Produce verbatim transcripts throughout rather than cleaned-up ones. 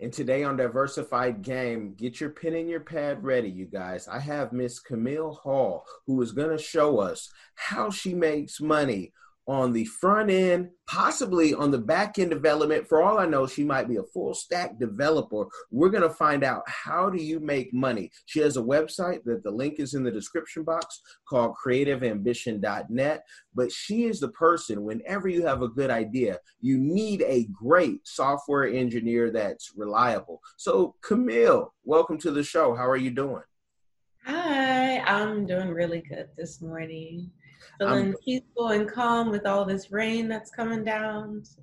and today on Diversified Game, get your pen and your pad ready, you guys. I have Miss Camille Hall, who is going to show us how she makes money on the front end, possibly on the back end development. For all I know, she might be a full stack developer. We're going to find out, how do you make money? She has a website that the link is in the description box called creative ambition dot net. But she is the person, whenever you have a good idea, you need a great software engineer that's reliable. So Camille, welcome to the show. How are you doing? Hi, I'm doing really good this morning. Feeling I'm, peaceful and calm with all this rain that's coming down. So.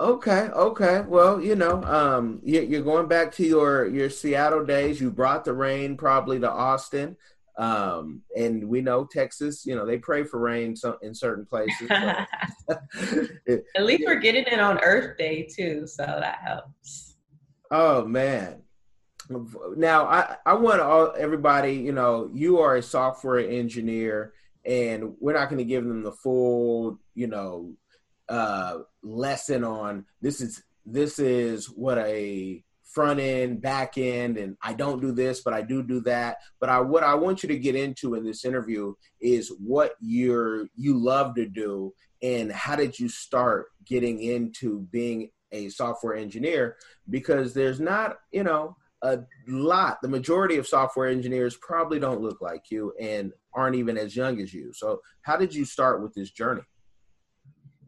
Okay, okay. Well, you know, um, you're going back to your, your Seattle days. You brought the rain probably to Austin. Um, and we know Texas, you know, they pray for rain so, in certain places. So. At least we're getting it on Earth Day, too. So that helps. Oh, man. Now, I, I want all everybody, you know, you are a software engineer. And we're not going to give them the full, you know, uh, lesson on this is this is what a front end, back end, and I don't do this, but I do do that. But I, what I want you to get into in this interview is what you're you love to do, and how did you start getting into being a software engineer? Because there's not, you know, a lot. The majority of software engineers probably don't look like you, and aren't even as young as you. So how did you start with this journey?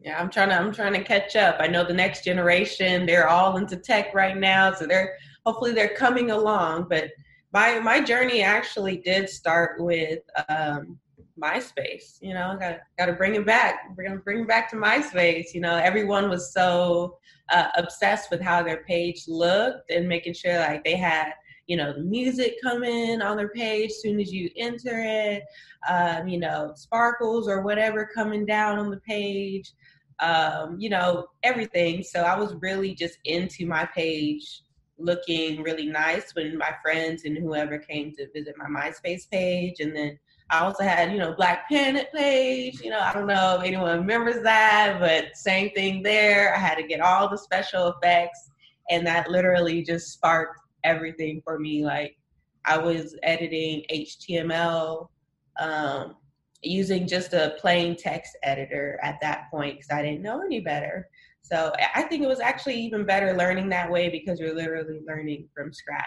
Yeah, I'm trying to, I'm trying to catch up. I know the next generation, they're all into tech right now. So they're, hopefully they're coming along, but my, my journey actually did start with um, MySpace. You know, got got to bring it back. We're going to bring it back to MySpace. You know, everyone was so uh, obsessed with how their page looked and making sure like they had, you know, the music coming on their page as soon as you enter it, um, you know, sparkles or whatever coming down on the page, um, you know, everything. So I was really just into my page looking really nice when my friends and whoever came to visit my MySpace page. And then I also had, you know, Black Planet page. You know, I don't know if anyone remembers that, but same thing there. I had to get all the special effects, and that literally just sparked everything for me. Like I was editing H T M L um, using just a plain text editor at that point because I didn't know any better. So I think it was actually even better learning that way because you're literally learning from scratch.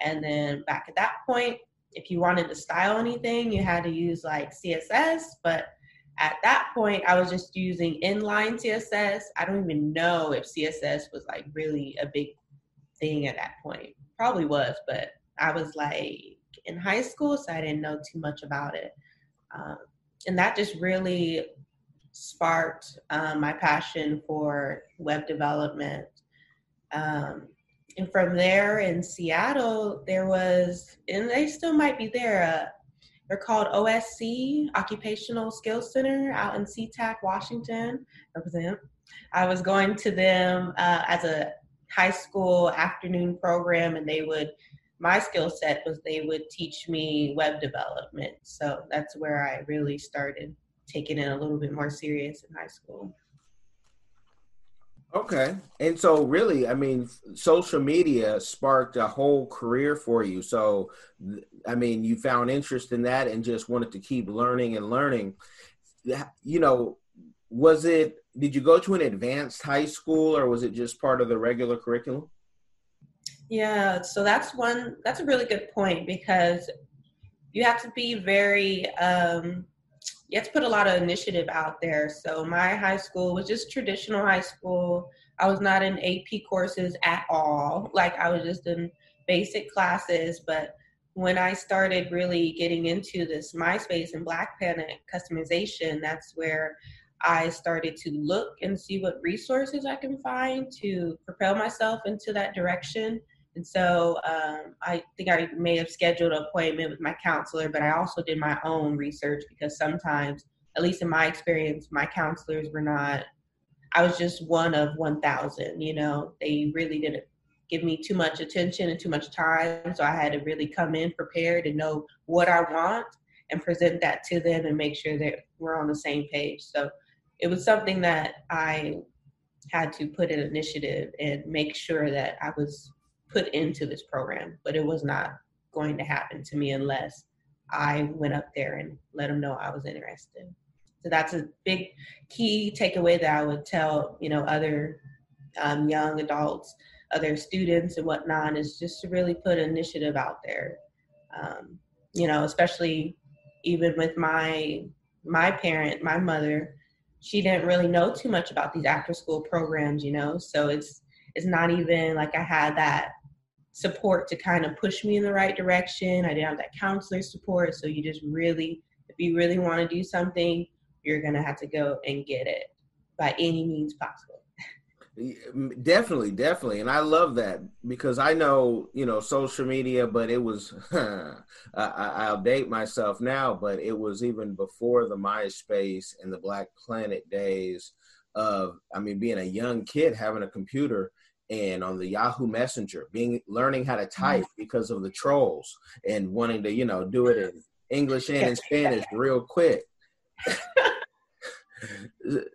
And then back at that point, if you wanted to style anything, you had to use like C S S. But at that point, I was just using inline C S S. I don't even know if C S S was like really a big thing at that point. Probably was, but I was like in high school, so I didn't know too much about it. Um, and that just really sparked um, my passion for web development. Um, and from there in Seattle, there was, and they still might be there, uh, they're called O S C, Occupational Skills Center, out in SeaTac, Washington. I was going to them uh, as a high school afternoon program, and they would, my skill set was they would teach me web development. So that's where I really started taking it a little bit more serious in high school. Okay. And so really, I mean, social media sparked a whole career for you. So, I mean, you found interest in that and just wanted to keep learning and learning. You know, was it, did you go to an advanced high school, or was it just part of the regular curriculum? Yeah, so that's one, that's a really good point, because you have to be very, um, you have to put a lot of initiative out there. So my high school was just traditional high school. I was not in A P courses at all. Like I was just in basic classes, but when I started really getting into this MySpace and Black Planet customization, that's where I started to look and see what resources I can find to propel myself into that direction. And so um, I think I may have scheduled an appointment with my counselor, but I also did my own research because sometimes, at least in my experience, my counselors were not, I was just one of one thousand, you know, they really didn't give me too much attention and too much time. So I had to really come in prepared and know what I want and present that to them and make sure that we're on the same page. So it was something that I had to put in initiative and make sure that I was put into this program, but it was not going to happen to me unless I went up there and let them know I was interested. So that's a big key takeaway that I would tell, you know, other um, young adults, other students and whatnot, is just to really put initiative out there. Um, you know, especially even with my, my parent, my mother, she didn't really know too much about these after school programs, you know, so it's, it's not even like I had that support to kind of push me in the right direction. I didn't have that counselor support. So you just really, if you really want to do something, you're going to have to go and get it by any means possible. Definitely, definitely. And I love that because I know, you know, social media, but it was, huh, I, I'll date myself now, but it was even before the MySpace and the Black Planet days of, I mean, being a young kid, having a computer and on the Yahoo Messenger, being learning how to type because of the trolls and wanting to, you know, do it in English and in Spanish real quick.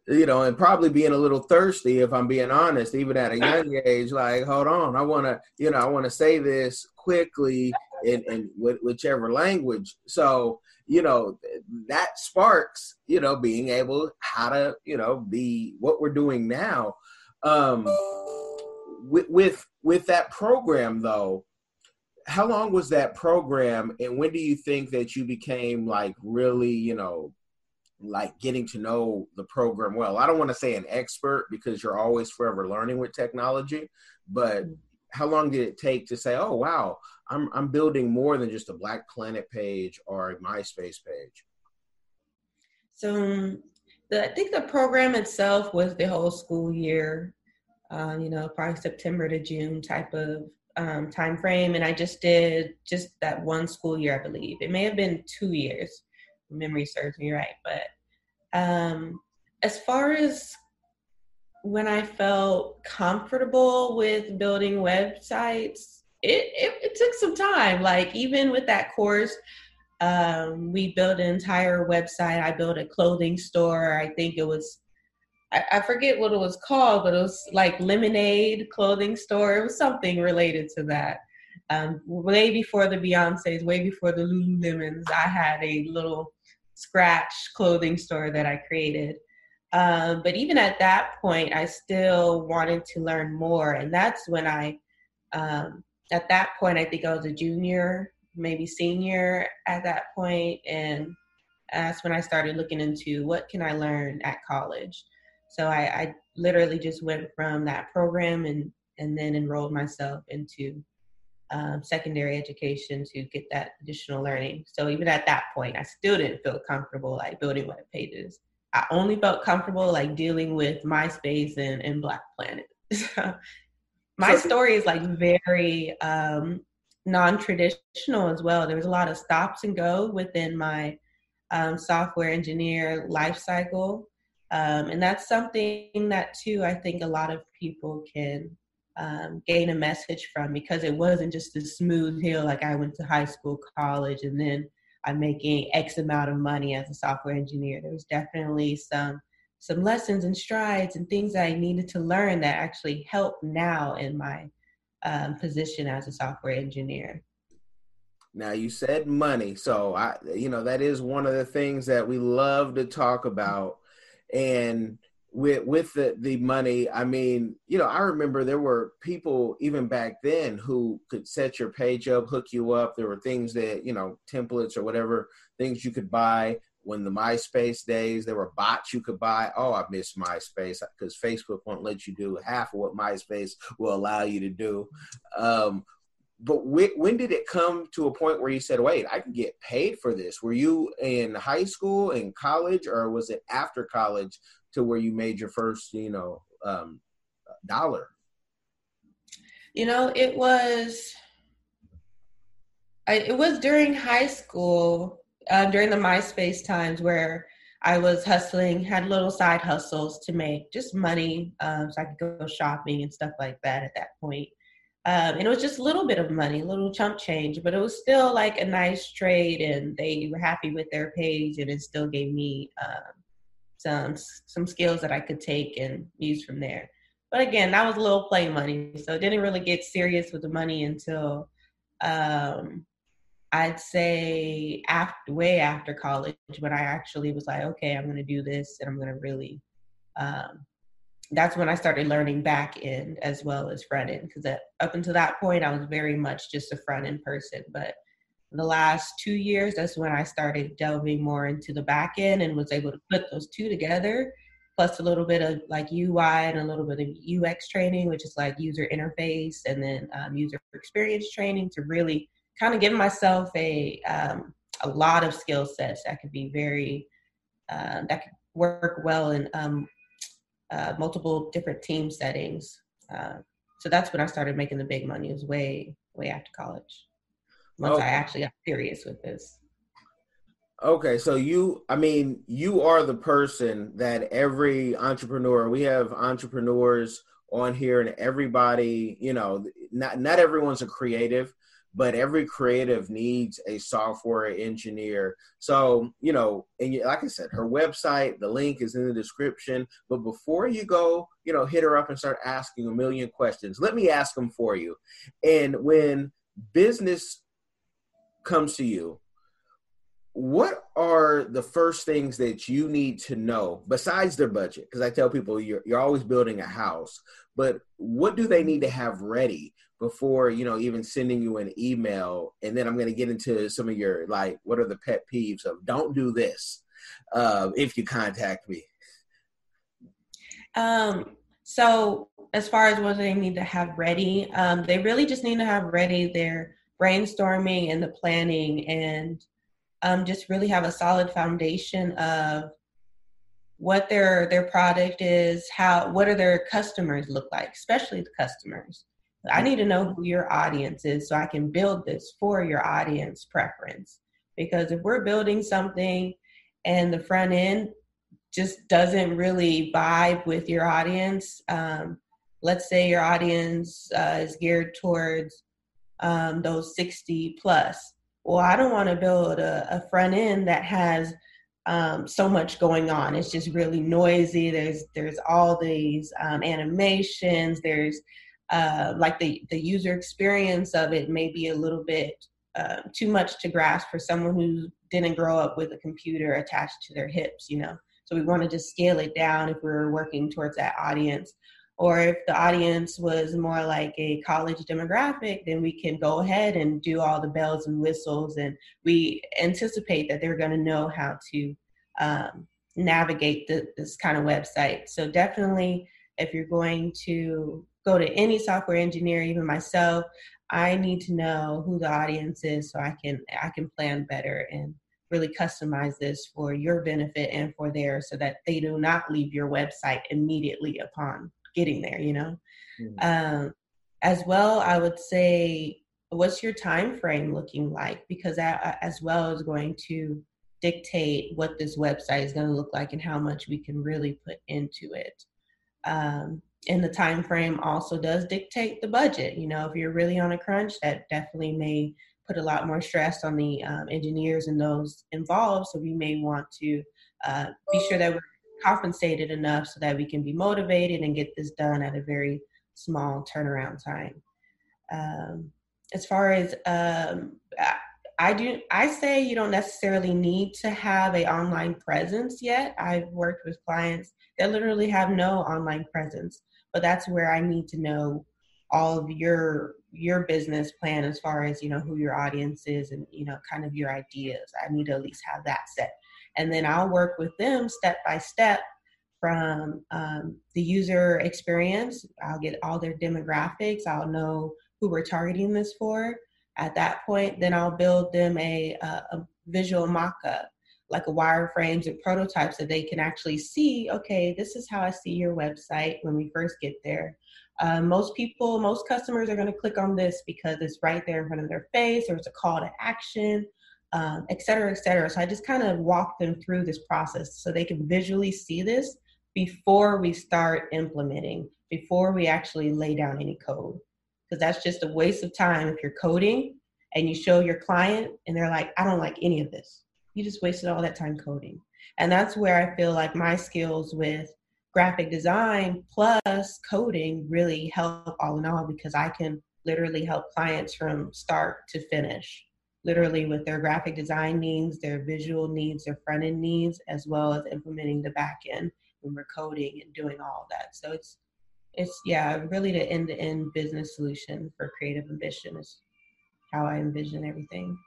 You know, and probably being a little thirsty, if I'm being honest, even at a young age, like, hold on, I want to, you know, I want to say this quickly in, in whichever language. So, you know, that sparks, you know, being able how to, you know, be what we're doing now. Um, with, with, with that program though, how long was that program? And when do you think that you became like really, you know, like getting to know the program well? I don't want to say an expert because you're always forever learning with technology, but how long did it take to say, oh, wow, I'm I'm building more than just a Black Planet page or a MySpace page? So the, I think the program itself was the whole school year, uh, you know, probably September to June type of um, time frame. And I just did just that one school year, I believe. It may have been two years. Memory serves me right, but um, as far as when I felt comfortable with building websites, it, it, it took some time. Like even with that course, um, we built an entire website. I built a clothing store. I think it was, I, I forget what it was called, but it was like Lemonade Clothing Store. It was something related to that. Um, way before the Beyoncé's, way before the Lululemons, I had a little scratch clothing store that I created. Um, but even at that point, I still wanted to learn more. And that's when I, um, at that point, I think I was a junior, maybe senior at that point. And that's when I started looking into what can I learn at college. So I, I literally just went from that program and, and then enrolled myself into Um, secondary education to get that additional learning. So even at that point, I still didn't feel comfortable like building web pages. I only felt comfortable like dealing with MySpace and, and Black Planet. So my story is like very um, non-traditional as well. There was a lot of stops and go within my um, software engineer life cycle. Um, and that's something that too, I think a lot of people can Um, gain a message from, because it wasn't just a smooth hill. Like I went to high school, college, and then I'm making X amount of money as a software engineer. There was definitely some some lessons and strides and things that I needed to learn that actually help now in my um, position as a software engineer. Now you said money. So I, you know, that is one of the things that we love to talk about. And With with the, the money, I mean, you know, I remember there were people even back then who could set your page up, hook you up. There were things that, you know, templates or whatever, things you could buy. When the MySpace days, there were bots you could buy. Oh, I miss MySpace because Facebook won't let you do half of what MySpace will allow you to do. Um, but wh- when did it come to a point where you said, wait, I can get paid for this? Were you in high school, in college, or was it after college to where you made your first, you know, um, dollar? You know, it was, I, it was during high school, uh, during the MySpace times where I was hustling, had little side hustles to make just money, um, so I could go shopping and stuff like that at that point. Um, and it was just a little bit of money, a little chump change, but it was still like a nice trade, and they were happy with their page, and it still gave me um, some some skills that I could take and use from there. But again, that was a little play money, so I didn't really get serious with the money until um, I'd say after, way after college, when I actually was like, okay, I'm going to do this, and I'm going to really um, that's when I started learning back end as well as front end, because up until that point, I was very much just a front end person. But the last two years, that's when I started delving more into the back end and was able to put those two together, plus a little bit of like U I and a little bit of U X training, which is like user interface, and then um, user experience training to really kind of give myself a um, a lot of skill sets that could be very, uh, that could work well in um, Uh, multiple different team settings. Uh, so that's when I started making the big money. It was way, way after college, once okay. I actually got serious with this. Okay, so you, I mean, you are the person that every entrepreneur, we have entrepreneurs on here, and everybody, you know, not, not everyone's a creative, but every creative needs a software engineer. So, you know, and you, like I said, her website, the link is in the description, but before you go, you know, hit her up and start asking a million questions, let me ask them for you. And when business comes to you, what are the first things that you need to know besides their budget? Because I tell people you're, you're always building a house, but what do they need to have ready before, you know, even sending you an email? And then I'm going to get into some of your, like, what are the pet peeves of don't do this uh, if you contact me? Um, so as far as what they need to have ready, um, they really just need to have ready their brainstorming and the planning, and Um, just really have a solid foundation of what their their product is, how, what are their customers look like, especially the customers. I need to know who your audience is so I can build this for your audience preference. Because if we're building something and the front end just doesn't really vibe with your audience, um, let's say your audience uh, is geared towards um, those sixty plus. Well, I don't want to build a, a front end that has um, so much going on. It's just really noisy. There's there's all these um, animations. There's uh, like the, the user experience of it may be a little bit uh, too much to grasp for someone who didn't grow up with a computer attached to their hips, you know. So we want to just scale it down if we're working towards that audience. Or if the audience was more like a college demographic, then we can go ahead and do all the bells and whistles, and we anticipate that they're going to know how to um, navigate the, this kind of website. So definitely, if you're going to go to any software engineer, even myself, I need to know who the audience is so I can I can plan better and really customize this for your benefit and for theirs, so that they do not leave your website immediately upon getting there, you know. Mm-hmm. Um, as well, I would say, what's your time frame looking like? Because that, as well, is going to dictate what this website is going to look like and how much we can really put into it. Um, and the time frame also does dictate the budget. You know, if you're really on a crunch, that definitely may put a lot more stress on the um, engineers and those involved. So we may want to uh, be sure that we're compensated enough so that we can be motivated and get this done at a very small turnaround time. Um, as far as um, I, I do, I say you don't necessarily need to have an online presence yet. I've worked with clients that literally have no online presence, but that's where I need to know all of your your business plan as far as, you know, who your audience is and, you know, kind of your ideas. I need to at least have that set. And then I'll work with them step by step from um, the user experience. I'll get all their demographics. I'll know who we're targeting this for. At that point, then I'll build them a, a, a visual mock-up. like wireframes and prototypes that they can actually see, okay, this is how I see your website when we first get there. Uh, most people, most customers are going to click on this because it's right there in front of their face, or it's a call to action, um, et cetera, et cetera. So I just kind of walk them through this process so they can visually see this before we start implementing, before we actually lay down any code. Because that's just a waste of time if you're coding and you show your client and they're like, I don't like any of this. You just wasted all that time coding. And that's where I feel like my skills with graphic design plus coding really help all in all, because I can literally help clients from start to finish, literally with their graphic design needs, their visual needs, their front end needs, as well as implementing the back end when we're coding and doing all that. So it's, it's yeah, really the end-to-end business solution for Creative Ambition is how I envision everything.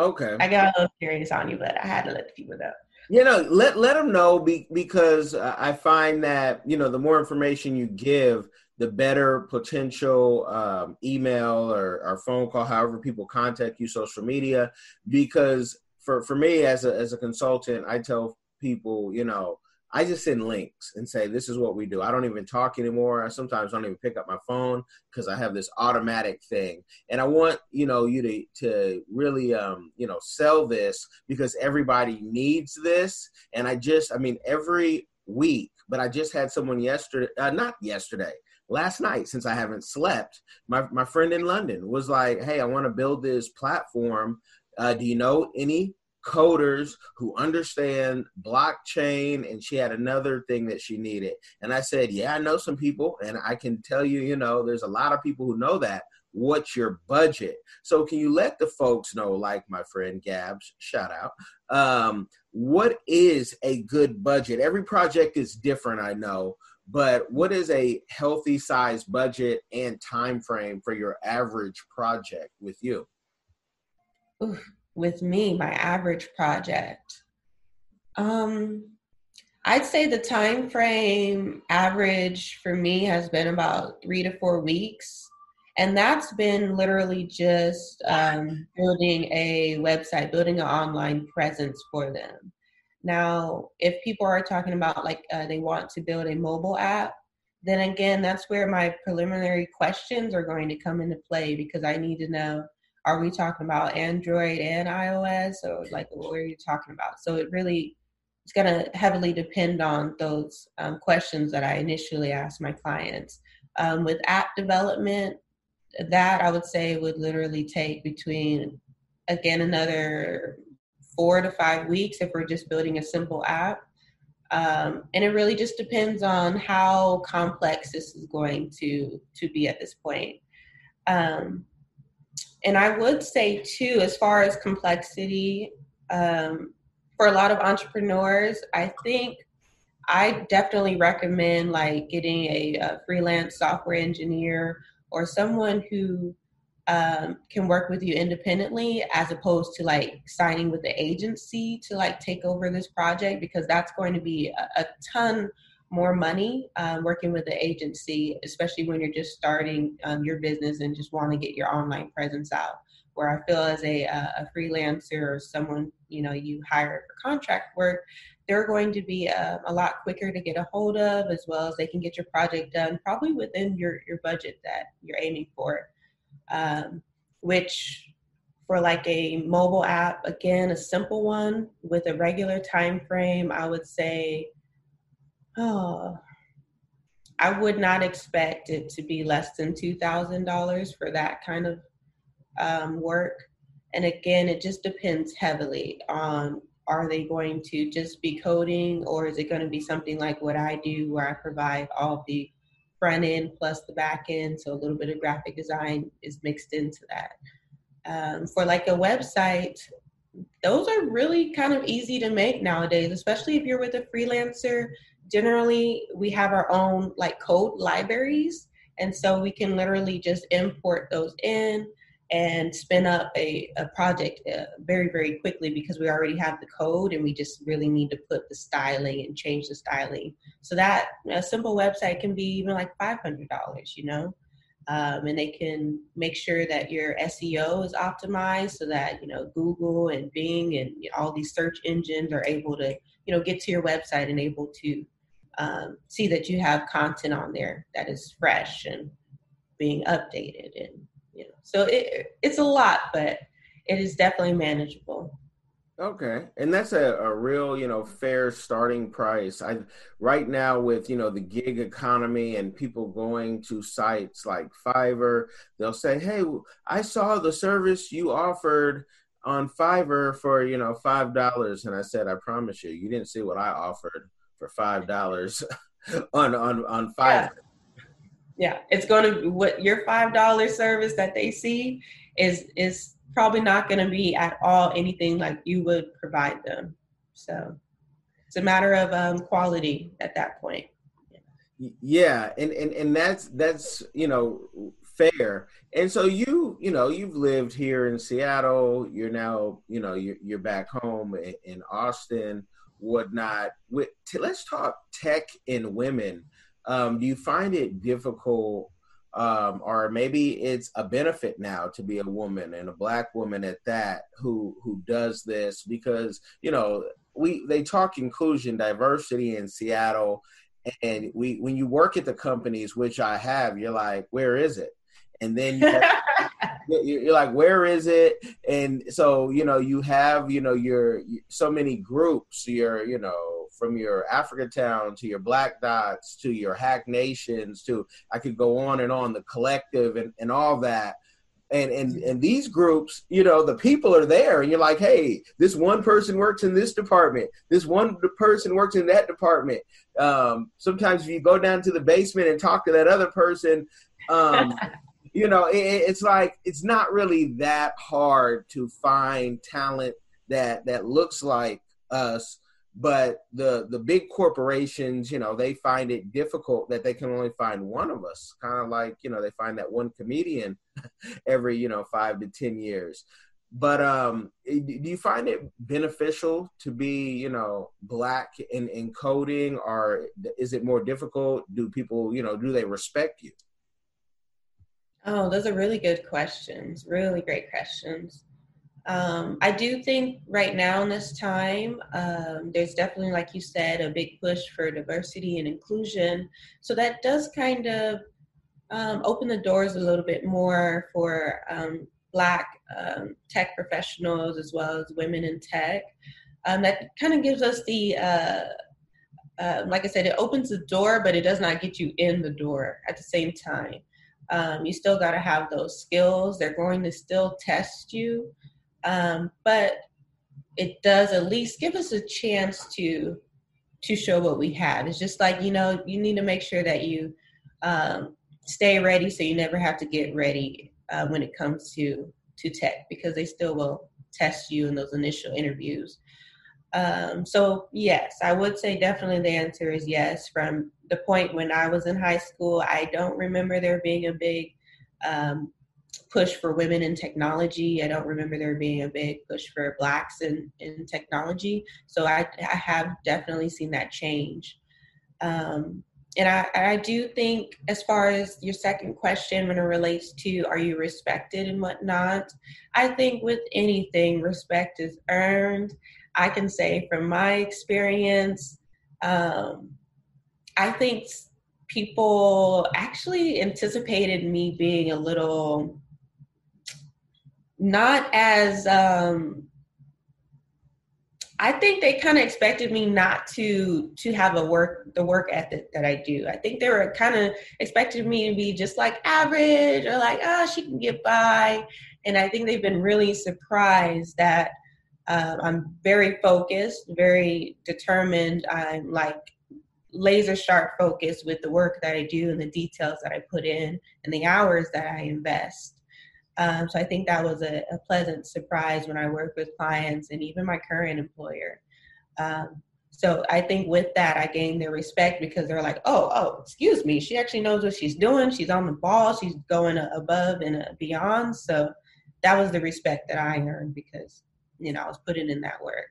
Okay. I got a little serious on you, but I had to let the people know. You know, let, let them know be, because uh, I find that, you know, the more information you give, the better potential um, email or, or phone call, however people contact you, social media. Because for, for me as a, as a consultant, I tell people, you know, I just send links and say, this is what we do. I don't even talk anymore. I sometimes don't even pick up my phone because I have this automatic thing. And I want, you know, you to, to really, um, you know, sell this because everybody needs this. And I just, I mean, every week, but I just had someone yesterday, uh, not yesterday, last night, since I haven't slept, my, my friend in London was like, hey, I want to build this platform. Uh, do you know any coders who understand blockchain? And she had another thing that she needed. And I said, yeah, I know some people, and I can tell you, you know, there's a lot of people who know that. What's your budget? So can you let the folks know, like my friend Gabs, shout out, um, what is a good budget? Every project is different, I know, but what is a healthy size budget and time frame for your average project with you? Ooh. With me, my average project, um, I'd say the time frame average for me has been about three to four weeks. And that's been literally just um, building a website, building an online presence for them. Now, if people are talking about like uh, they want to build a mobile app, then again, that's where my preliminary questions are going to come into play, because I need to know, are we talking about Android and iOS, or like what are you talking about? So it really, it's going to heavily depend on those um, questions that I initially ask my clients. Um, with app development, that I would say would literally take between, again, another four to five weeks if we're just building a simple app. Um, and it really just depends on how complex this is going to, to be at this point. Um, And I would say, too, as far as complexity, um, for a lot of entrepreneurs, I think I definitely recommend like getting a, a freelance software engineer or someone who um, can work with you independently, as opposed to like signing with the agency to like take over this project, because that's going to be a, a ton more money uh, working with the agency, especially when you're just starting um, your business and just want to get your online presence out. Where I feel as a, uh, a freelancer or someone, you know, you hire for contract work, they're going to be uh, a lot quicker to get a hold of, as well as they can get your project done probably within your, your budget that you're aiming for. Um, which for like a mobile app, again, a simple one with a regular time frame, I would say, oh, I would not expect it to be less than two thousand dollars for that kind of um, work. And again, it just depends heavily on, are they going to just be coding, or is it going to be something like what I do, where I provide all the front end plus the back end. So a little bit of graphic design is mixed into that. Um, for like a website, those are really kind of easy to make nowadays, especially if you're with a freelancer. Generally, we have our own like code libraries, and so we can literally just import those in and spin up a, a project uh, very, very quickly, because we already have the code and we just really need to put the styling and change the styling. So that a simple website can be even like five hundred dollars, you know, um, and they can make sure that your S E O is optimized so that, you know, Google and Bing and all these search engines are able to, you know, get to your website and able to um, see that you have content on there that is fresh and being updated. And, you know, so it, it's a lot, but it is definitely manageable. Okay. And that's a, a real, you know, fair starting price. I right now with, you know, the gig economy and people going to sites like Fiverr, they'll say, hey, I saw the service you offered on Fiverr for, you know, five dollars. And I said, I promise you, you didn't see what I offered for five dollars on, on, on Fiverr. Yeah. yeah. It's going to be what your five dollars service that they see is, is, probably not going to be at all anything like you would provide them. So it's a matter of um, quality at that point. Yeah. yeah. And, and, and that's, that's, you know, fair. And so you, you know, you've lived here in Seattle, you're now, you know, you're, you're back home in, in Austin, whatnot. With, t- let's talk tech and women. Um, do you find it difficult Um, or maybe it's a benefit now to be a woman and a Black woman at that who who does this? Because, you know, we they talk inclusion, diversity in Seattle, and we when you work at the companies, which I have, you're like, where is it? And then you have, you're like, where is it? And so, you know, you have, you know, your so many groups, your, you know, from your Africatown to your Black Dots to your Hack Nations to, I could go on and on, the collective and, and all that. And, and and these groups, you know, the people are there and you're like, hey, this one person works in this department. This one person works in that department. Um, sometimes if you go down to the basement and talk to that other person, um, you know, it, it's like, it's not really that hard to find talent that, that looks like us. But the, the big corporations, you know, they find it difficult that they can only find one of us, kind of like, you know, they find that one comedian every, you know, five to ten years. But um, do you find it beneficial to be, you know, Black in, in coding, or is it more difficult? Do people, you know, do they respect you? Oh, those are really good questions. Really great questions. Um, I do think right now in this time, um, there's definitely, like you said, a big push for diversity and inclusion. So that does kind of um, open the doors a little bit more for um, Black um, tech professionals as well as women in tech. Um, that kind of gives us the, uh, uh, like I said, it opens the door, but it does not get you in the door at the same time. Um, you still got to have those skills. They're going to still test you. Um, but it does at least give us a chance to to show what we have. It's just like, you know, you need to make sure that you um, stay ready so you never have to get ready uh, when it comes to, to tech, because they still will test you in those initial interviews. Um, so, yes, I would say definitely the answer is yes. From the point when I was in high school, I don't remember there being a big um push for women in technology. I don't remember there being a big push for Blacks in, in technology. So I, I have definitely seen that change. Um, and I, I do think, as far as your second question, when it relates to are you respected and whatnot, I think with anything, respect is earned. I can say from my experience, um, I think people actually anticipated me being a little not as, um, I think they kind of expected me not to, to have a work, the work ethic that I do. I think they were kind of expecting me to be just like average or like, oh, she can get by. And I think they've been really surprised that uh, I'm very focused, very determined. I'm like, laser sharp focus with the work that I do and the details that I put in and the hours that I invest. Um, so I think that was a, a pleasant surprise when I work with clients and even my current employer. Um, so I think with that, I gained their respect because they're like, oh, oh, excuse me. She actually knows what she's doing. She's on the ball. She's going above and beyond. So that was the respect that I earned because, you know, I was putting in that work.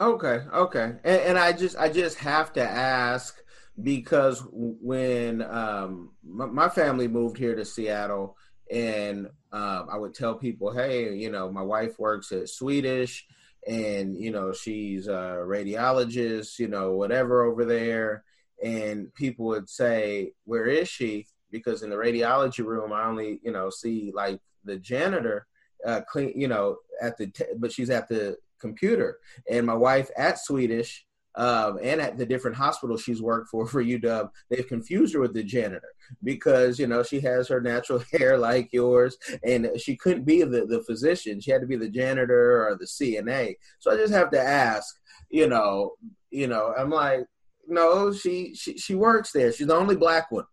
Okay. Okay. And, and I just, I just have to ask, because when um, my, my family moved here to Seattle, and uh, I would tell people, hey, you know, my wife works at Swedish, and, you know, she's a radiologist, you know, whatever over there. And people would say, where is she? Because in the radiology room, I only, you know, see like the janitor, uh, clean, you know, at the, t- but she's at the computer. And my wife at Swedish, um, and at the different hospitals she's worked for, for U W, they've confused her with the janitor because, you know, she has her natural hair like yours, and she couldn't be the, the physician. She had to be the janitor or the C N A. So I just have to ask, you know, you know, I'm like, no, she, she, she works there. She's the only black one.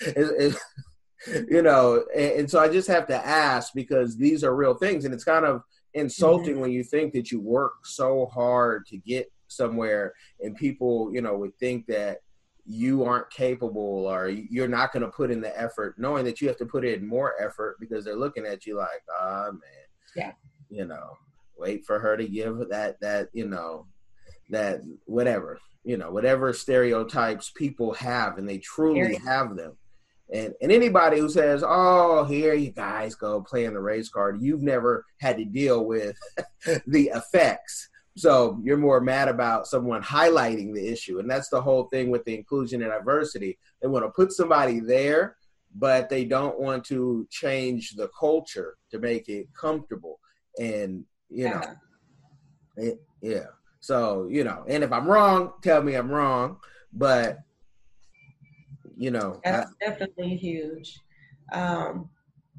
it, it, you know, and, and so I just have to ask because these are real things. And it's kind of insulting mm-hmm. when you think that you work so hard to get somewhere and people, you know, would think that you aren't capable or you're not going to put in the effort, knowing that you have to put in more effort because they're looking at you like, ah, oh, man, yeah, you know, wait for her to give that, that, you know, that whatever. You know, whatever stereotypes people have, and they truly have them. And and anybody who says, oh, here you guys go playing the race card, you've never had to deal with the effects. So you're more mad about someone highlighting the issue. And that's the whole thing with the inclusion and diversity. They want to put somebody there, but they don't want to change the culture to make it comfortable. And, you yeah. know, it, yeah. So, you know, and if I'm wrong, tell me I'm wrong, but, you know. That's I, definitely huge. Um,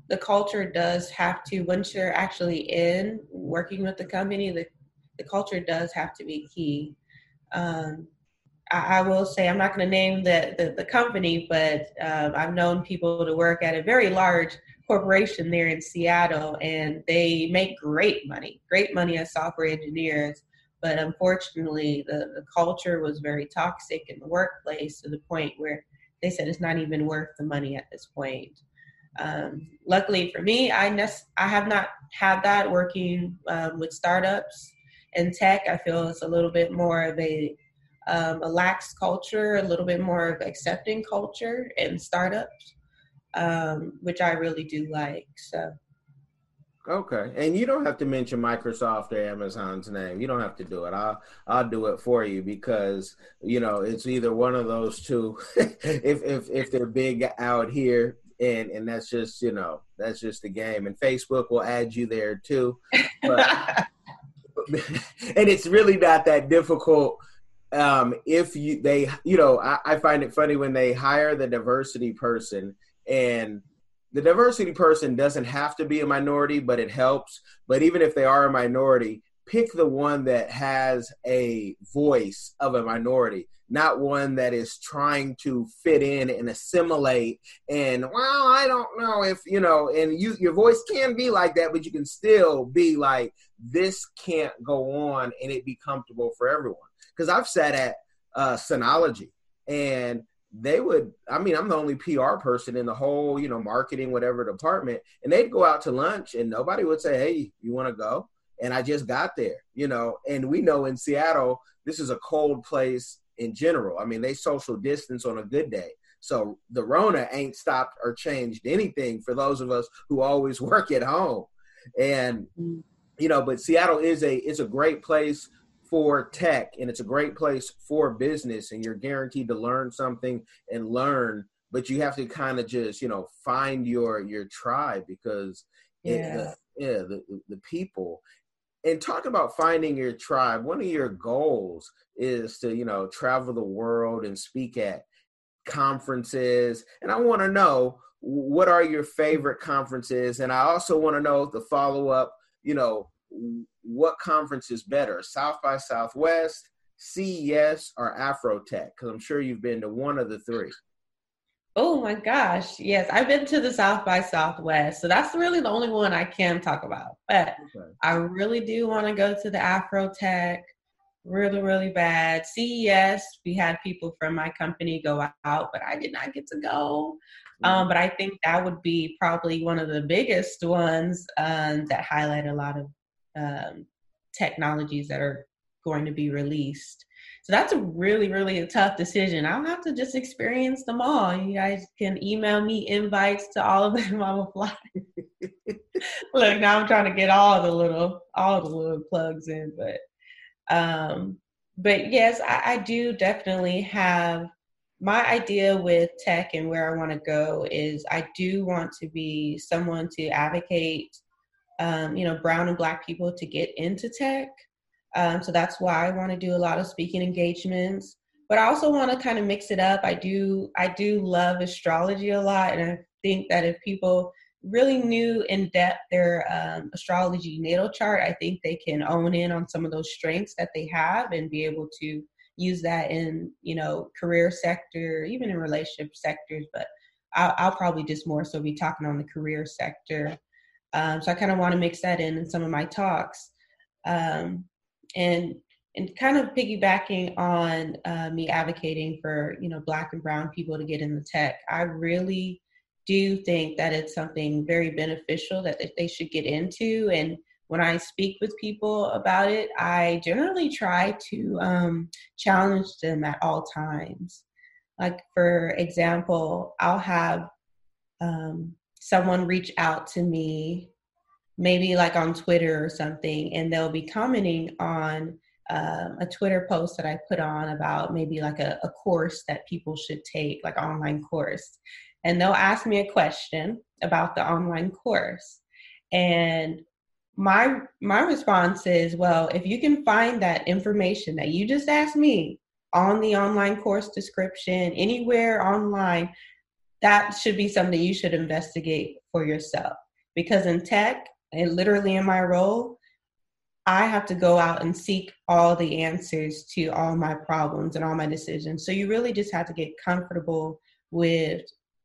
the culture does have to, once you're actually in working with the company, the, the culture does have to be key. Um, I, I will say, I'm not going to name the, the, the company, but um, I've known people to work at a very large corporation there in Seattle, and they make great money, great money as software engineers. But unfortunately, the, the culture was very toxic in the workplace to the point where they said it's not even worth the money at this point. Um, luckily for me, I ne- I have not had that working um, with startups and tech. I feel it's a little bit more of a, um, a lax culture, a little bit more of accepting culture in startups, um, which I really do like. So. Okay. And you don't have to mention Microsoft or Amazon's name. You don't have to do it. I'll, I'll do it for you because, you know, it's either one of those two if, if, if they're big out here and, and that's just, you know, that's just the game. And Facebook will add you there too. But, and it's really not that difficult. Um, if you, they, you know, I, I find it funny when they hire the diversity person and the diversity person doesn't have to be a minority, but it helps. But even if they are a minority, pick the one that has a voice of a minority, not one that is trying to fit in and assimilate. And, well, I don't know if, you know, and you, your voice can be like that, but you can still be like, this can't go on and it be comfortable for everyone. Because I've sat at uh, Synology and they would, I mean, I'm the only P R person in the whole, you know, marketing, whatever department. And they'd go out to lunch and nobody would say, hey, you want to go? And I just got there, you know, and we know in Seattle, this is a cold place in general. I mean, they social distance on a good day. So the Rona ain't stopped or changed anything for those of us who always work at home. And, you know, but Seattle is a, it's a great place for tech, and it's a great place for business, and you're guaranteed to learn something and learn, but you have to kind of just, you know, find your your tribe because yeah, it, the, yeah the, the people. And talk about finding your tribe. One of your goals is to, you know, travel the world and speak at conferences. And I want to know, what are your favorite conferences? And I also want to know the follow-up, you know, what conference is better, South by Southwest, C E S, or Afrotech? Because I'm sure you've been to one of the three. Oh my gosh, yes. I've been to the South by Southwest, so that's really the only one I can talk about. But okay. I really do want to go to the Afrotech really, really bad. C E S, we had people from my company go out, but I did not get to go. Um, but I think that would be probably one of the biggest ones um, that highlight a lot of Um, technologies that are going to be released. So that's a really, really tough decision. I don't have to just experience them all. You guys can email me invites to all of them. I will fly. Look, now I'm trying to get all the little, all the little plugs in, but, um, but yes, I, I do definitely have my idea with tech and where I want to go is I do want to be someone to advocate, um, you know, brown and black people to get into tech. Um, so that's why I want to do a lot of speaking engagements, but I also want to kind of mix it up. I do, I do love astrology a lot. And I think that if people really knew in depth their um, astrology natal chart, I think they can own in on some of those strengths that they have and be able to use that in, you know, career sector, even in relationship sectors, but I'll, I'll probably just more so be talking on the career sector. Um, so I kind of want to mix that in in some of my talks. Um, and and kind of piggybacking on uh, me advocating for, you know, Black and brown people to get in the tech, I really do think that it's something very beneficial that they should get into. And when I speak with people about it, I generally try to um, challenge them at all times. Like, for example, I'll have um, someone reach out to me, maybe like on Twitter or something, and they'll be commenting on um, a Twitter post that I put on about maybe like a, a course that people should take, like online course. And they'll ask me a question about the online course. And my my response is, well, if you can find that information that you just asked me on the online course description, anywhere online, that should be something you should investigate for yourself. Because in tech, and literally in my role, I have to go out and seek all the answers to all my problems and all my decisions. So you really just have to get comfortable with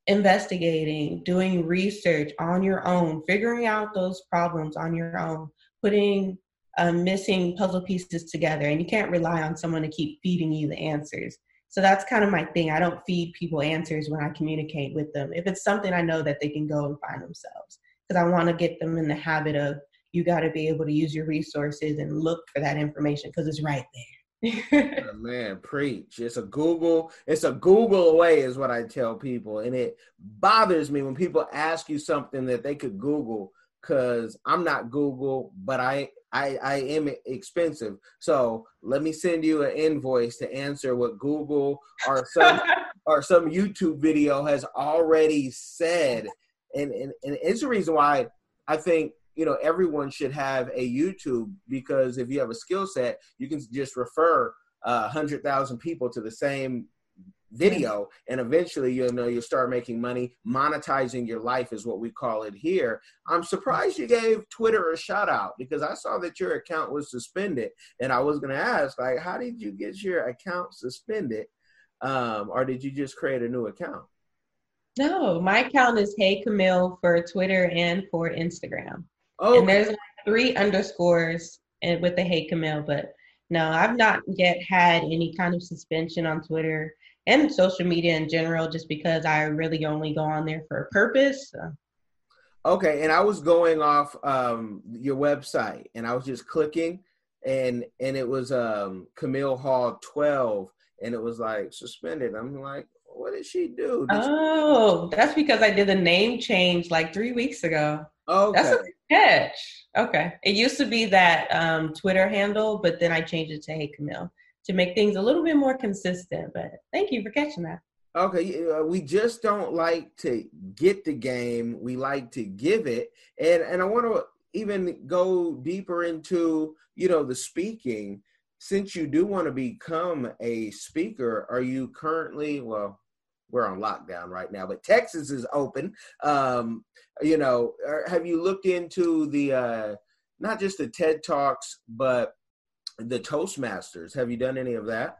investigating, doing research on your own, figuring out those problems on your own, putting uh, missing puzzle pieces together. And you can't rely on someone to keep feeding you the answers. So that's kind of my thing. I don't feed people answers when I communicate with them. If it's something I know that they can go and find themselves, because I want to get them in the habit of, you got to be able to use your resources and look for that information because it's right there. Oh, man, preach. It's a Google, it's a Google away is what I tell people. And it bothers me when people ask you something that they could Google, because I'm not Google, but I, I I am expensive. So let me send you an invoice to answer what Google or some or some YouTube video has already said. And, and and it's the reason why I think, you know, everyone should have a YouTube, because if you have a skill set, you can just refer a uh, hundred thousand people to the same video, and eventually, you'll know, you'll start making money. Monetizing your life is what we call it here. I'm surprised you gave Twitter a shout out, because I saw that your account was suspended, and I was going to ask, like, how did you get your account suspended? Um, or did you just create a new account? No, my account is Hey Camille for Twitter and for Instagram. Oh, and there's like three underscores and with the Hey Camille, but no, I've not yet had any kind of suspension on Twitter and social media in general, just because I really only go on there for a purpose. So. Okay. And I was going off um, your website, and I was just clicking, and, and it was um, Camille Hall twelve, and it was like suspended. I'm like, what did she do? Did oh, she- that's because I did the name change like three weeks ago. Okay. That's a good catch. Okay. It used to be that um, Twitter handle, but then I changed it to Hey Camille to make things a little bit more consistent. But thank you for catching that. Okay. Uh, we just don't like to get the game. We like to give it. And and I want to even go deeper into, you know, the speaking. Since you do want to become a speaker, are you currently, well, we're on lockdown right now, but Texas is open. Um, you know, have you looked into the, uh, not just the TED Talks, but the Toastmasters? Have you done any of that?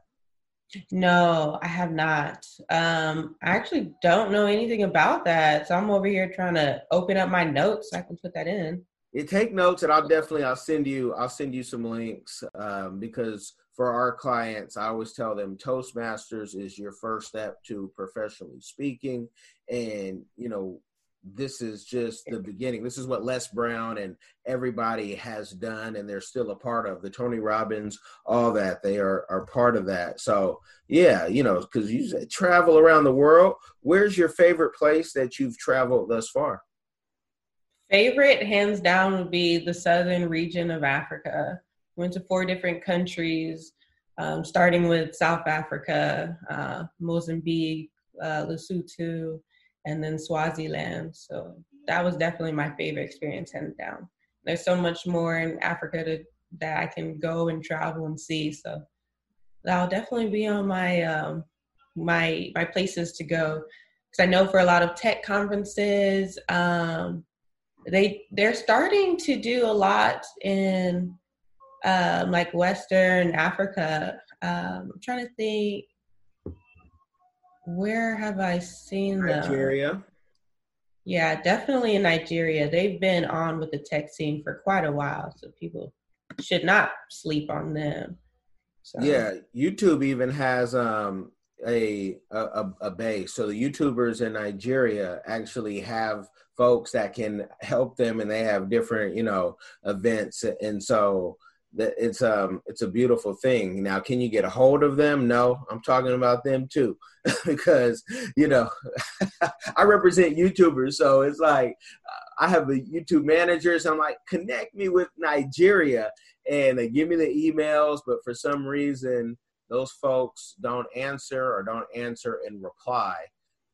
No, I have not. Um, I actually don't know anything about that. So I'm over here trying to open up my notes so I can put that in. You take notes, and I'll definitely, I'll send you, I'll send you some links um, because for our clients, I always tell them Toastmasters is your first step to professionally speaking. And, you know, this is just the beginning. This is what Les Brown and everybody has done, and they're still a part of. The Tony Robbins, all that, they are, are part of that. So yeah, you know, because you travel around the world. Where's your favorite place that you've traveled thus far? Favorite, hands down, would be the southern region of Africa. Went to four different countries, um, starting with South Africa, uh, Mozambique, uh, Lesotho, and then Swaziland. So that was definitely my favorite experience, hands down. There's so much more in Africa to, that I can go and travel and see. So that'll definitely be on my um, my my places to go. Because I know for a lot of tech conferences, um, they they're starting to do a lot in um, like Western Africa. Um, I'm trying to think. Where have I seen them? Nigeria. Yeah, definitely in Nigeria. They've been on with the tech scene for quite a while, so people should not sleep on them. So. Yeah, YouTube even has um, a, a a base. So the YouTubers in Nigeria actually have folks that can help them, and they have different, you know, events, and so. It's um it's a beautiful thing. Now, can you get a hold of them? No, I'm talking about them too, because you know I represent YouTubers, so it's like I have a YouTube manager, so I'm like, connect me with Nigeria, and they give me the emails, but for some reason those folks don't answer or don't answer and reply.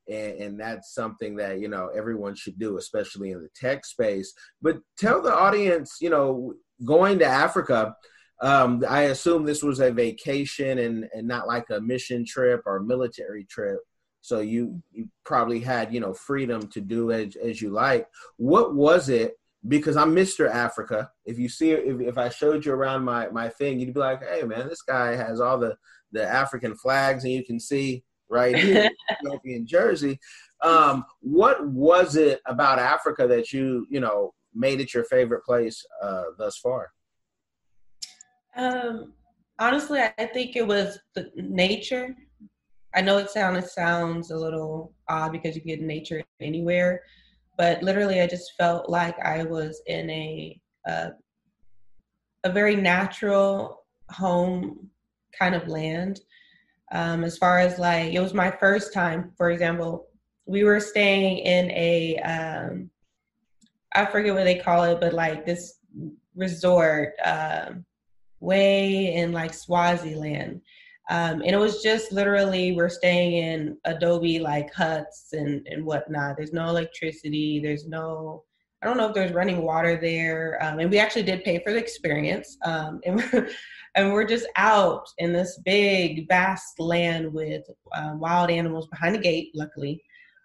And, and that's something that, you know, everyone should do, especially in the tech space. But tell the audience, you know, going to Africa, um, I assume this was a vacation and, and not like a mission trip or military trip. So you, you probably had, you know, freedom to do as, as you like. What was it? Because I'm Mister Africa. If you see, if, if I showed you around my, my thing, you'd be like, hey, man, this guy has all the, the African flags, and you can see right here in Jersey. Um, what was it about Africa that you, you know, made it your favorite place uh, thus far? Um, honestly, I think it was the nature. I know it sounds it sounds a little odd because you get nature anywhere, but literally I just felt like I was in a uh, a very natural home kind of land. Um, as far as like, it was my first time. For example, we were staying in a um, I forget what they call it, but like this resort um, way in like Swaziland. Um, and it was just literally, we're staying in adobe like huts and, and whatnot. There's no electricity. There's no, I don't know if there's running water there. Um, and we actually did pay for the experience. Um, and, we're, and we're just out in this big, vast land with uh, wild animals behind the gate, luckily.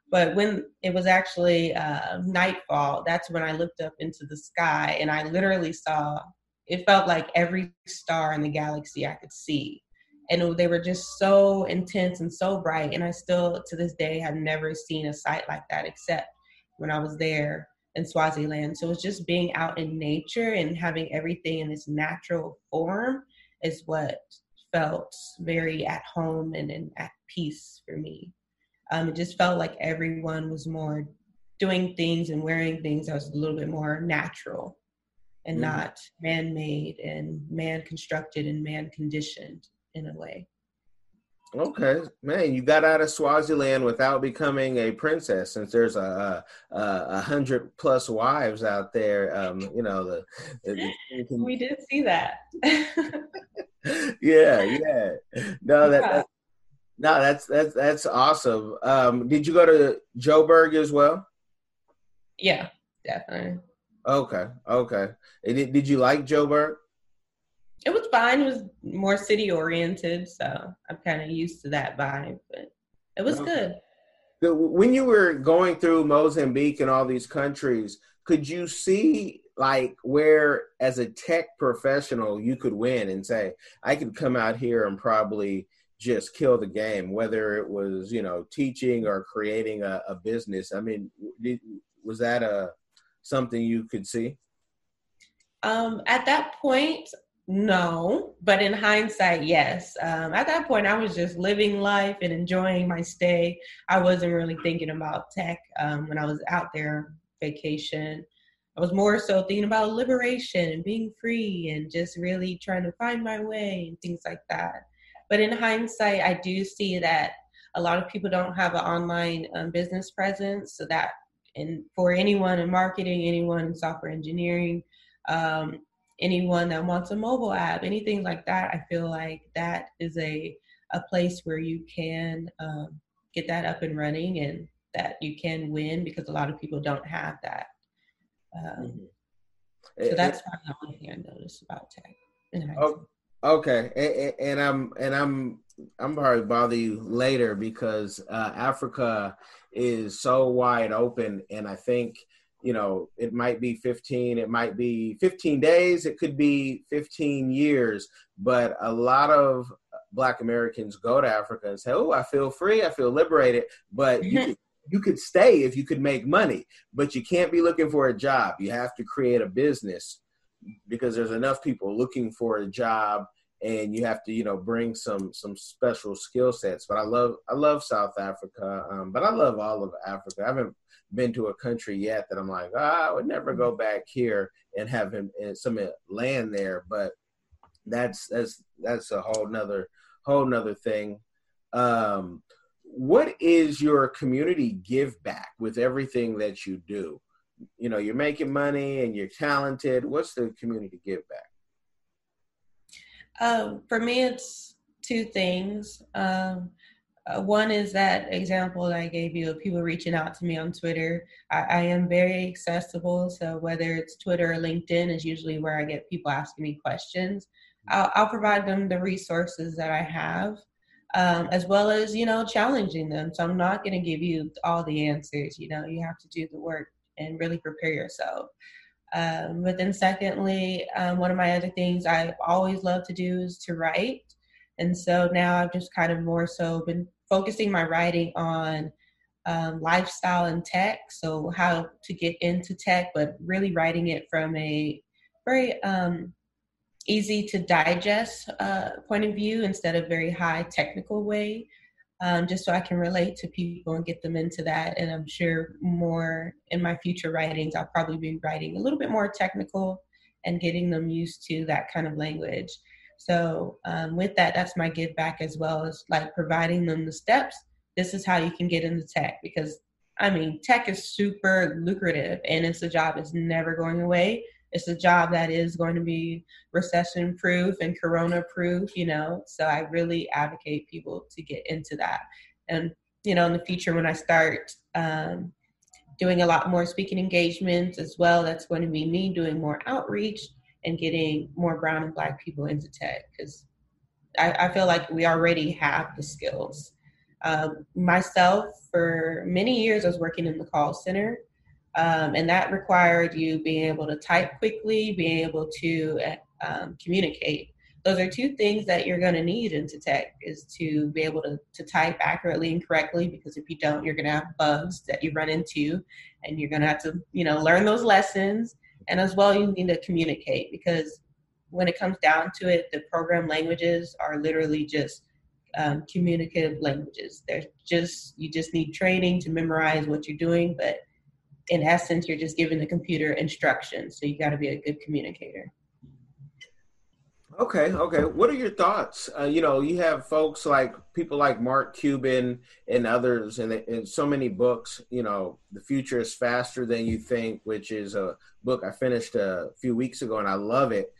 But when it was actually uh, nightfall, that's when I looked up into the sky, and I literally saw, it felt like every star in the galaxy I could see. And they were just so intense and so bright. And I still, to this day, have never seen a sight like that, except when I was there in Swaziland. So it was just being out in nature and having everything in its natural form is what felt very at home and, and at peace for me. Um, it just felt like everyone was more doing things and wearing things that was a little bit more natural and mm. not man-made and man-constructed and man-conditioned in a way. Okay, man, you got out of Swaziland without becoming a princess, since there's a, a, a hundred plus wives out there. Um, you know, the, the, the we did see that. yeah, yeah. No, that. Yeah. That's, No, that's that's that's awesome. Um, did you go to Joburg as well? Yeah, definitely. Okay, okay. Did, did you like Joburg? It was fine. It was more city oriented, so I'm kind of used to that vibe. But it was okay. Good. When you were going through Mozambique and all these countries, could you see like where, as a tech professional, you could win and say, "I could come out here and probably." Just kill the game, whether it was, you know, teaching or creating a, a business. I mean, did, was that a something you could see? Um, at that point, No, but in hindsight, yes. Um, at that point, I was just living life and enjoying my stay. I wasn't really thinking about tech um, when I was out there vacation. I was more so thinking about liberation and being free and just really trying to find my way and things like that. But in hindsight, I do see that a lot of people don't have an online um, business presence. So that, and for anyone in marketing, anyone in software engineering, um, anyone that wants a mobile app, anything like that, I feel like that is a a place where you can um, get that up and running and that you can win, because a lot of people don't have that. Um, mm-hmm. So it, that's probably the only thing I noticed about tech. Oh, okay, and, and I'm and I'm I'm probably bother you later, because uh, Africa is so wide open, and I think, you know, it might be fifteen, it might be fifteen days, it could be fifteen years, but a lot of Black Americans go to Africa and say, oh, I feel free, I feel liberated, but you could, you could stay if you could make money, but you can't be looking for a job. You have to create a business, because there's enough people looking for a job, and you have to, you know, bring some some special skill sets. But I love I love South Africa, um, but I love all of Africa. I haven't been to a country yet that I'm like, oh, I would never go back here and have him, and some land there. But that's that's that's a whole nother whole nother thing. Um, what is your community give back with everything that you do? You know, you're making money and you're talented. What's the community give back? Uh, for me, it's two things. Um, uh, one is that example that I gave you of people reaching out to me on Twitter. I, I am very accessible, so whether it's Twitter or LinkedIn is usually where I get people asking me questions. I'll, I'll provide them the resources that I have, um, as well as, you know, challenging them. So I'm not going to give you all the answers. You know, you have to do the work and really prepare yourself. Um, but then secondly, um, one of my other things I've always loved to do is to write. And so now I've just kind of more so been focusing my writing on um, lifestyle and tech. So how to get into tech, but really writing it from a very um, easy to digest uh, point of view instead of very high technical way, um, just so I can relate to people and get them into that. And I'm sure more in my future writings, I'll probably be writing a little bit more technical and getting them used to that kind of language. So um, with that, that's my give back, as well as like providing them the steps. This is how you can get into tech, because I mean, tech is super lucrative and it's a job that's never going away. It's a job that is going to be recession proof and corona proof, you know, so I really advocate people to get into that. And, you know, in the future, when I start um, doing a lot more speaking engagements as well, that's going to be me doing more outreach and getting more brown and black people into tech, because I, I feel like we already have the skills. Um, myself, for many years, I was working in the call center. Um, and that required you being able to type quickly, being able to um, communicate. Those are two things that you're going to need into tech, is to be able to, to type accurately and correctly, because if you don't, you're going to have bugs that you run into, and you're going to have to, you know, learn those lessons. And as well, you need to communicate, because when it comes down to it, the program languages are literally just um, communicative languages. They're just, you just need training to memorize what you're doing, but in essence, you're just giving the computer instructions. So you got to be a good communicator. Okay. Okay. What are your thoughts? Uh, you know, you have folks like people like Mark Cuban and others, and, and so many books, you know, The Future is Faster Than You Think, which is a book I finished a few weeks ago and I love it.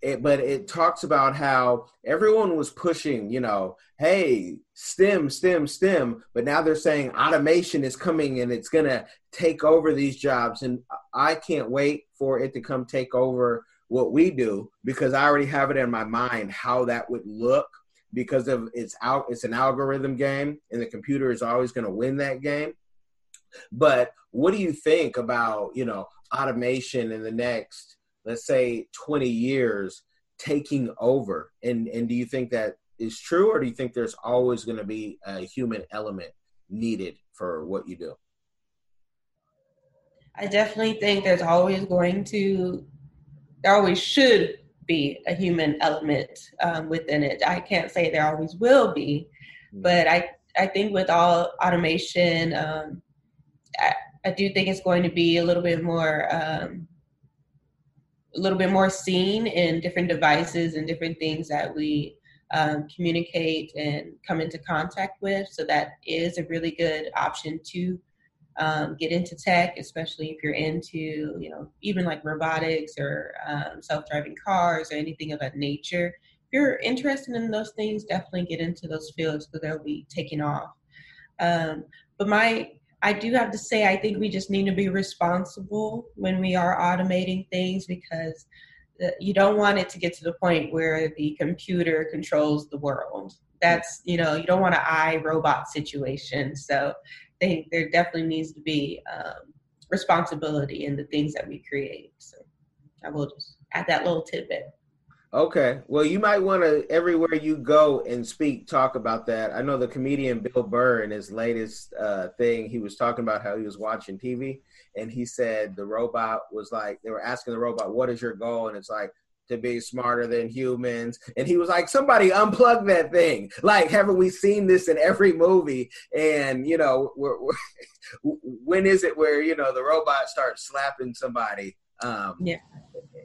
It, but it talks about how everyone was pushing, you know, hey, STEM, STEM, STEM. But now they're saying automation is coming and it's going to take over these jobs. And I can't wait for it to come take over what we do, because I already have it in my mind how that would look, because of it's out. It's an algorithm game and the computer is always going to win that game. But what do you think about, you know, automation in the next, let's say, twenty years taking over? And, and do you think that is true, or do you think there's always going to be a human element needed for what you do? I definitely think there's always going to, there always should be a human element um, within it. I can't say there always will be, but I, I think with all automation, um, I, I do think it's going to be a little bit more, um, a little bit more seen in different devices and different things that we um, communicate and come into contact with. So that is a really good option to Um, get into tech, especially if you're into, you know, even like robotics or um, self-driving cars or anything of that nature. If you're interested in those things, definitely get into those fields because they'll be taking off. Um, but my, I do have to say, I think we just need to be responsible when we are automating things, because the, you don't want it to get to the point where the computer controls the world. That's, you know, you don't want an iRobot situation. So I think there definitely needs to be um, responsibility in the things that we create. So I will just add that little tidbit. Okay. Well, you might want to, everywhere you go and speak, talk about that. I know the comedian Bill Burr, in his latest uh, thing, he was talking about how he was watching T V, and he said the robot was like, they were asking the robot, what is your goal? And it's like, to be smarter than humans. And he was like, somebody unplug that thing. Like, haven't we seen this in every movie? And, you know, we're, we're, when is it where, you know, the robot starts slapping somebody um, yeah.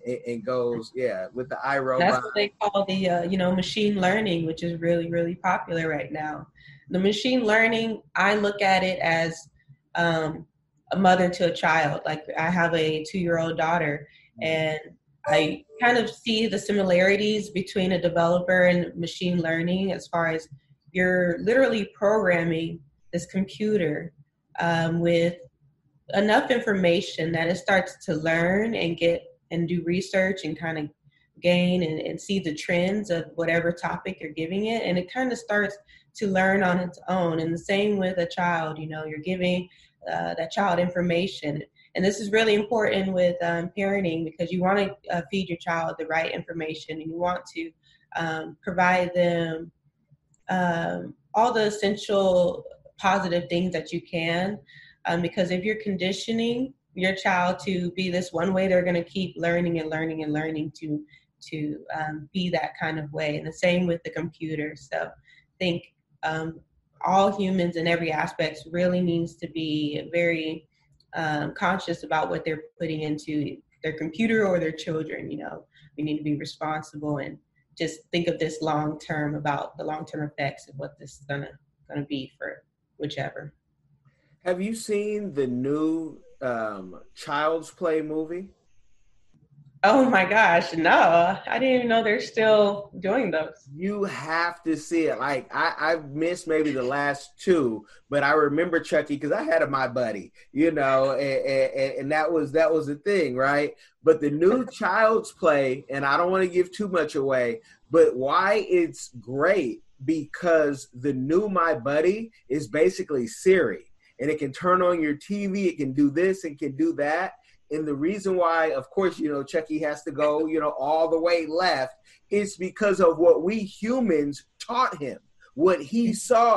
and, and goes, yeah, with the iRobot. That's what they call the, uh, you know, machine learning, which is really, really popular right now. The machine learning, I look at it as um, a mother to a child. Like, I have a two-year-old daughter, and I kind of see the similarities between a developer and machine learning, as far as you're literally programming this computer um, with enough information that it starts to learn and get and do research and kind of gain and, and see the trends of whatever topic you're giving it. And it kind of starts to learn on its own. And the same with a child, you know, you're giving uh, that child information. And this is really important with um, parenting, because you want to uh, feed your child the right information, and you want to um, provide them um, all the essential positive things that you can. Um, because if you're conditioning your child to be this one way, they're going to keep learning and learning and learning to to um, be that kind of way. And the same with the computer. So I think um, all humans in every aspect really needs to be very Um, conscious about what they're putting into their computer or their children. You know, we need to be responsible and just think of this long term, about the long term effects of what this is gonna gonna be for whichever. Have you seen the new um, Child's Play movie? Oh my gosh, no! I didn't even know they're still doing those. You have to see it. Like I, I missed maybe the last two, but I remember Chucky because I had a My Buddy, you know, and, and, and that was that was the thing, right? But the new Child's Play, and I don't want to give too much away, but why it's great, because the new My Buddy is basically Siri, and it can turn on your T V, it can do this, and can do that. And the reason why, of course, you know, Chucky has to go, you know, all the way left, is because of what we humans taught him. What he saw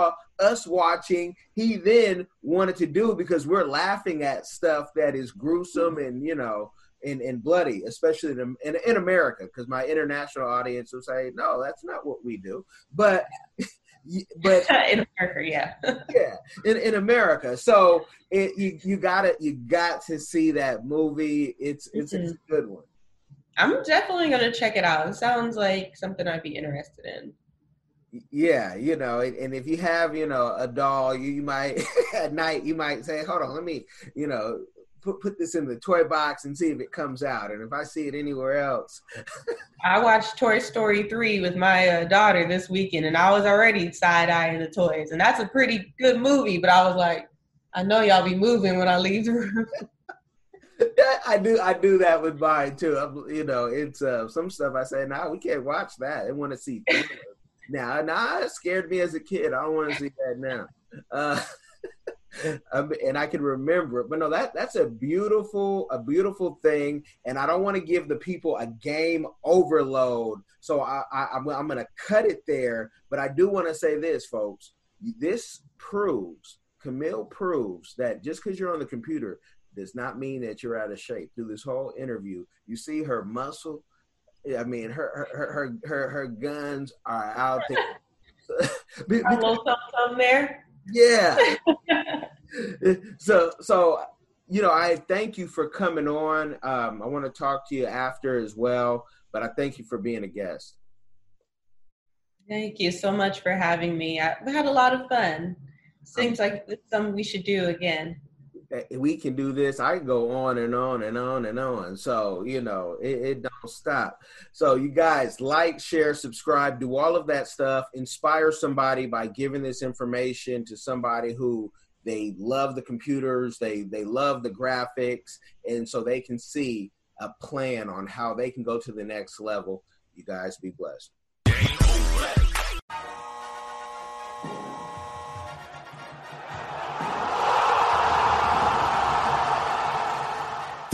us watching, he then wanted to do, because we're laughing at stuff that is gruesome and, you know, and, and bloody, especially in, in, in America, because my international audience will say, no, that's not what we do. But... But in America, yeah, yeah, in, in America. So it, you you gotta you got to see that movie. It's it's, mm-hmm. it's a good one. I'm definitely gonna check it out. It sounds like something I'd be interested in. Yeah, you know, and, and if you have, you know, a doll, you, you might at night you might say, hold on, let me, you know, put put this in the toy box and see if it comes out. And if I see it anywhere else. I watched Toy Story three with my uh, daughter this weekend, and I was already side-eyeing the toys. And that's a pretty good movie, but I was like, I know y'all be moving when I leave the room. I do I do that with mine, too. I'm, you know, it's uh, some stuff I say, nah, we can't watch that. I want to see things. Now, nah, it scared me as a kid. I don't want to see that now. Uh, Um, and I can remember it, but no, that that's a beautiful, a beautiful thing. And I don't want to give the people a game overload. So I, I, I'm, I'm going to cut it there, but I do want to say this, folks, this proves, Camille proves that just because you're on the computer does not mean that you're out of shape. Through this whole interview, you see her muscle I mean, her her her her, her guns are out there. Almost on there. Yeah. so so you know, I thank you for coming on. Um, I want to talk to you after as well, but I thank you for being a guest. Thank you so much for having me. I, we had a lot of fun. Seems like it's something we should do again. We can do this. I can go on and on and on and on. So, you know, it, it don't stop. So you guys, like, share, subscribe, do all of that stuff. Inspire somebody by giving this information to somebody who they love the computers, they, they love the graphics, and so they can see a plan on how they can go to the next level. You guys be blessed.